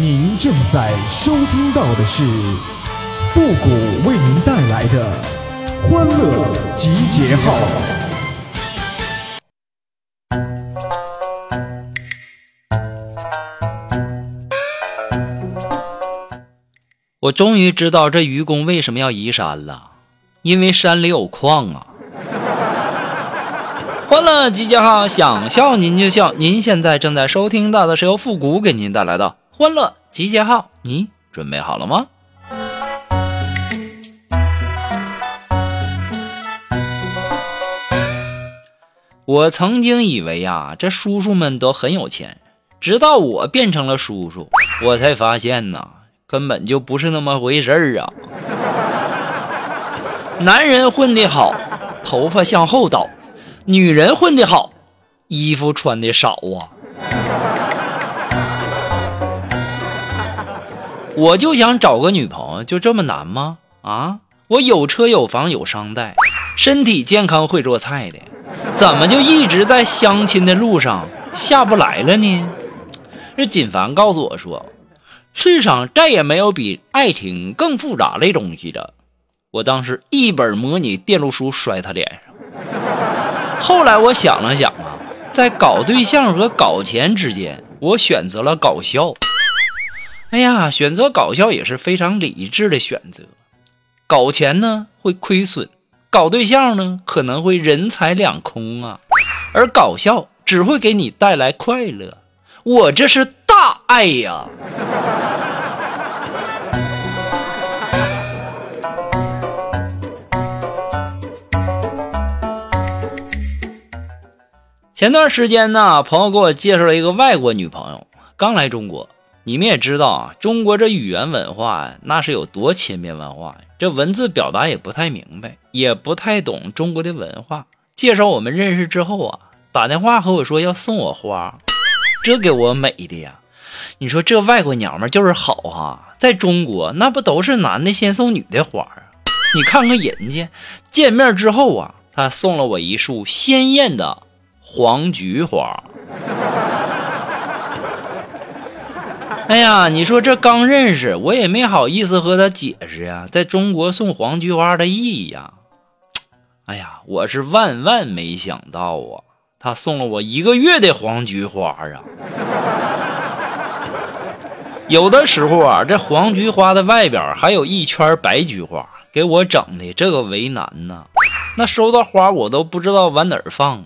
您正在收听到的是复古为您带来的欢乐集结号。我终于知道这愚公为什么要移山了，因为山里有矿啊。欢乐集结号，想笑您就笑。您现在正在收听到的是由复古给您带来的欢乐集结号，你准备好了吗？我曾经以为啊，这叔叔们都很有钱，直到我变成了叔叔，我才发现呢，根本就不是那么回事儿啊。男人混得好，头发向后倒；女人混得好，衣服穿得少啊。我就想找个女朋友，就这么难吗？啊，我有车有房有商贷，身体健康会做菜的，怎么就一直在相亲的路上下不来了呢？这锦凡告诉我说，世上再也没有比爱情更复杂的东西了。我当时一本模拟电路书摔他脸上。后来我想了想啊，在搞对象和搞钱之间，我选择了搞笑。哎呀，选择搞笑也是非常理智的选择。搞钱呢会亏损，搞对象呢可能会人财两空啊，而搞笑只会给你带来快乐。我这是大爱呀！前段时间呢，朋友给我介绍了一个外国女朋友，刚来中国。你们也知道啊，中国这语言文化那是有多千变万化，这文字表达也不太明白，也不太懂中国的文化。介绍我们认识之后啊，打电话和我说要送我花，这给我美的呀！你说这外国娘们就是好哈，在中国那不都是男的先送女的花啊？你看看人家见面之后啊，他送了我一束鲜艳的黄菊花。哎呀，你说这刚认识，我也没好意思和他解释呀，在中国送黄菊花的意义呀。哎呀，我是万万没想到啊，他送了我1个月的黄菊花啊。有的时候啊，这黄菊花的外边还有一圈白菊花，给我整的这个为难呢。那收到花我都不知道往哪儿放，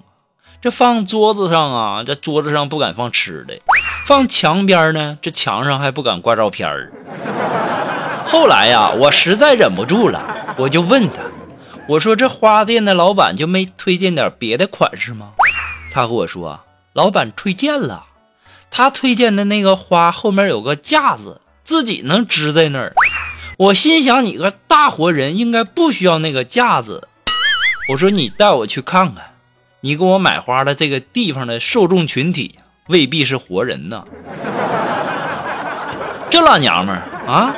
这放桌子上啊，这桌子上不敢放吃的。放墙边呢，这墙上还不敢挂照片儿。后来呀，我实在忍不住了，我就问他，我说这花店的老板就没推荐点别的款式吗？他和我说，老板推荐了，他推荐的那个花后面有个架子，自己能支在那儿。我心想，你个大活人应该不需要那个架子。我说你带我去看看，你给我买花的这个地方的受众群体未必是活人呢。这老娘们儿啊，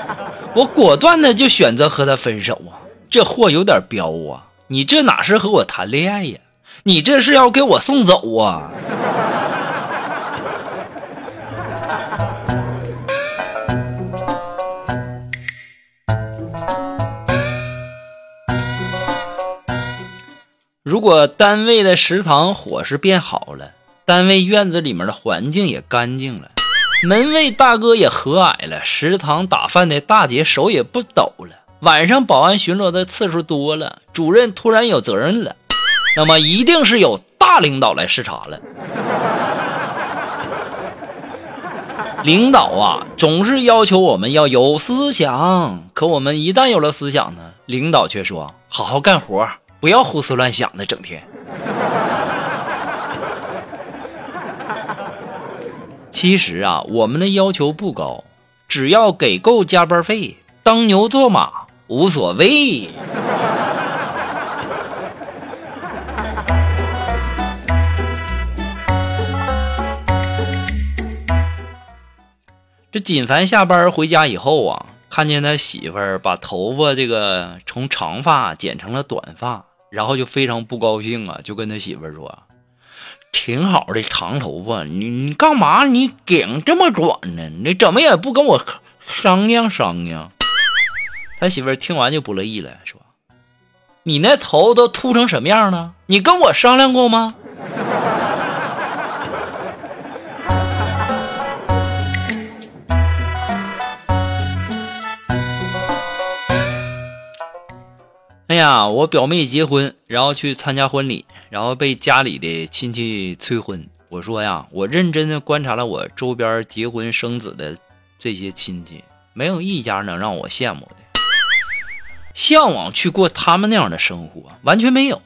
我果断的就选择和他分手啊。这货有点彪啊，你这哪是和我谈恋爱呀，你这是要给我送走啊。如果单位的食堂伙食变好了，单位院子里面的环境也干净了，门卫大哥也和蔼了，食堂打饭的大姐手也不抖了，晚上保安巡逻的次数多了，主任突然有责任了，那么一定是有大领导来视察了。领导啊，总是要求我们要有思想，可我们一旦有了思想呢，领导却说好好干活，不要胡思乱想的整天。其实啊，我们的要求不高，只要给够加班费，当牛做马无所谓。这锦凡下班回家以后啊，看见他媳妇儿把头发这个从长发剪成了短发，然后就非常不高兴啊，就跟他媳妇儿说，挺好的长头发，你干嘛你顶这么短呢？你怎么也不跟我商量商量？他媳妇儿听完就不乐意了，说：“你那头都秃成什么样了？你跟我商量过吗？”哎呀，我表妹结婚，然后去参加婚礼，然后被家里的亲戚催婚。我说呀，我认真的观察了我周边结婚生子的这些亲戚，没有一家能让我羡慕的，向往去过他们那样的生活，完全没有。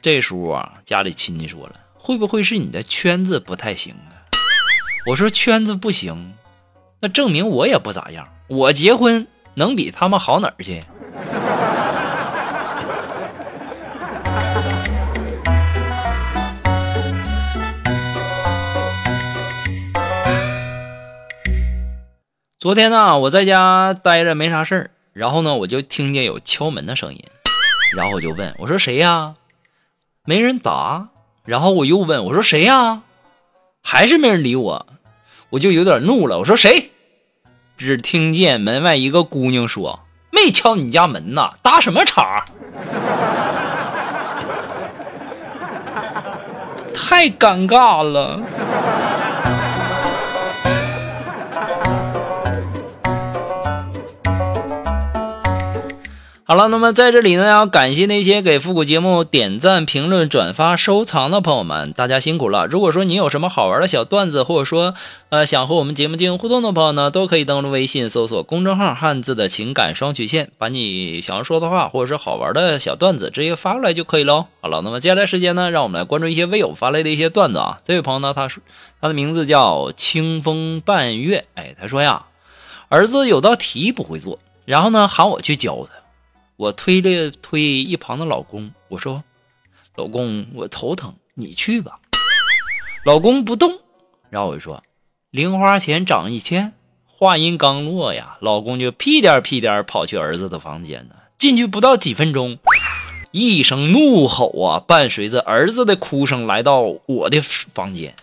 这时候啊，家里亲戚说了，会不会是你的圈子不太行啊？我说圈子不行，那证明我也不咋样，我结婚能比他们好哪儿去？昨天呢，我在家待着没啥事儿，然后呢，我就听见有敲门的声音，然后我就问，我说谁呀？没人答。然后我又问，我说谁呀？还是没人理我，我就有点怒了，我说谁？只听见门外一个姑娘说，没敲你家门呐，搭什么茬？太尴尬了。好了，那么在这里呢，要感谢那些给复古节目点赞、评论、转发、收藏的朋友们，大家辛苦了。如果说你有什么好玩的小段子，或者说想和我们节目进行互动的朋友呢，都可以登录微信搜索公众号汉字的情感双曲线，把你想要说的话或者是好玩的小段子直接发过来就可以咯。好了，那么接下来时间呢，让我们来关注一些微友发来的一些段子啊。这位朋友呢，他的名字叫清风半月，哎，他说呀，儿子有道题不会做，然后呢喊我去教他。我推了推一旁的老公，我说，老公我头疼，你去吧。老公不动，然后我就说，零花钱涨1000。话音刚落呀，老公就屁颠屁颠跑去儿子的房间呢。进去不到几分钟，一声怒吼啊，伴随着儿子的哭声来到我的房间。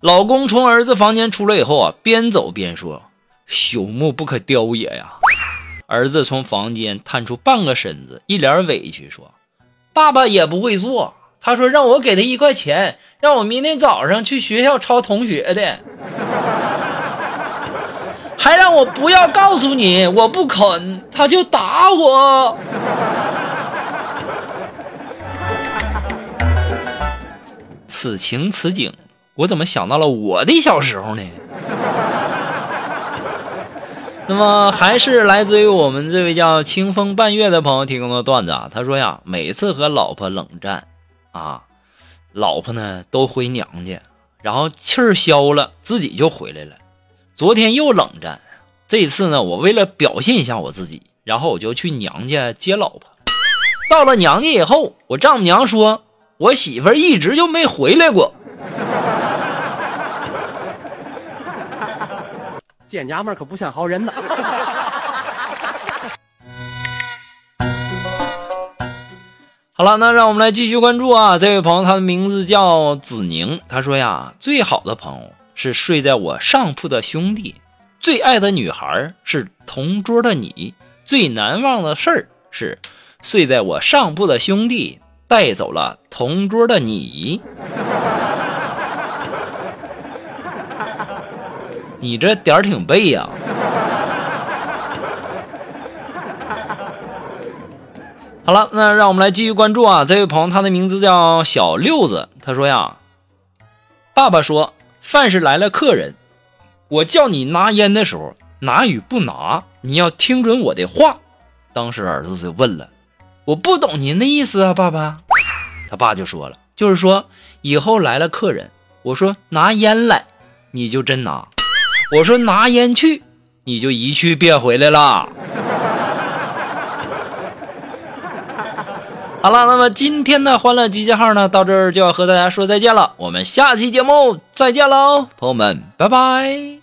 老公从儿子房间出来以后啊，边走边说，朽木不可雕也呀。儿子从房间探出半个身子，一脸委屈说，爸爸也不会做，他说让我给他1块钱，让我明天早上去学校抄同学的，还让我不要告诉你，我不肯他就打我。此情此景，我怎么想到了我的小时候呢？那么还是来自于我们这位叫清风半月的朋友提供的段子啊。他说呀，每次和老婆冷战啊，老婆呢都回娘家，然后气儿消了自己就回来了。昨天又冷战，这次呢我为了表现一下我自己，然后我就去娘家接老婆。到了娘家以后，我丈母娘说我媳妇儿一直就没回来过。见娘们可不像好人呢。好了，那让我们来继续关注啊。这位朋友他的名字叫子宁，他说呀，最好的朋友是睡在我上铺的兄弟，最爱的女孩是同桌的你，最难忘的事儿是睡在我上铺的兄弟带走了同桌的你。你这点儿挺背呀。好了，那让我们来继续关注啊。这位朋友他的名字叫小六子，他说呀，爸爸说饭是来了客人，我叫你拿烟的时候，拿与不拿你要听准我的话。当时儿子就问了，我不懂您的意思啊爸爸。他爸就说了，就是说以后来了客人，我说拿烟来你就真拿，我说拿烟去你就一去别回来了。好了，那么今天的欢乐集结号呢，到这儿就要和大家说再见了，我们下期节目再见喽，朋友们，拜拜。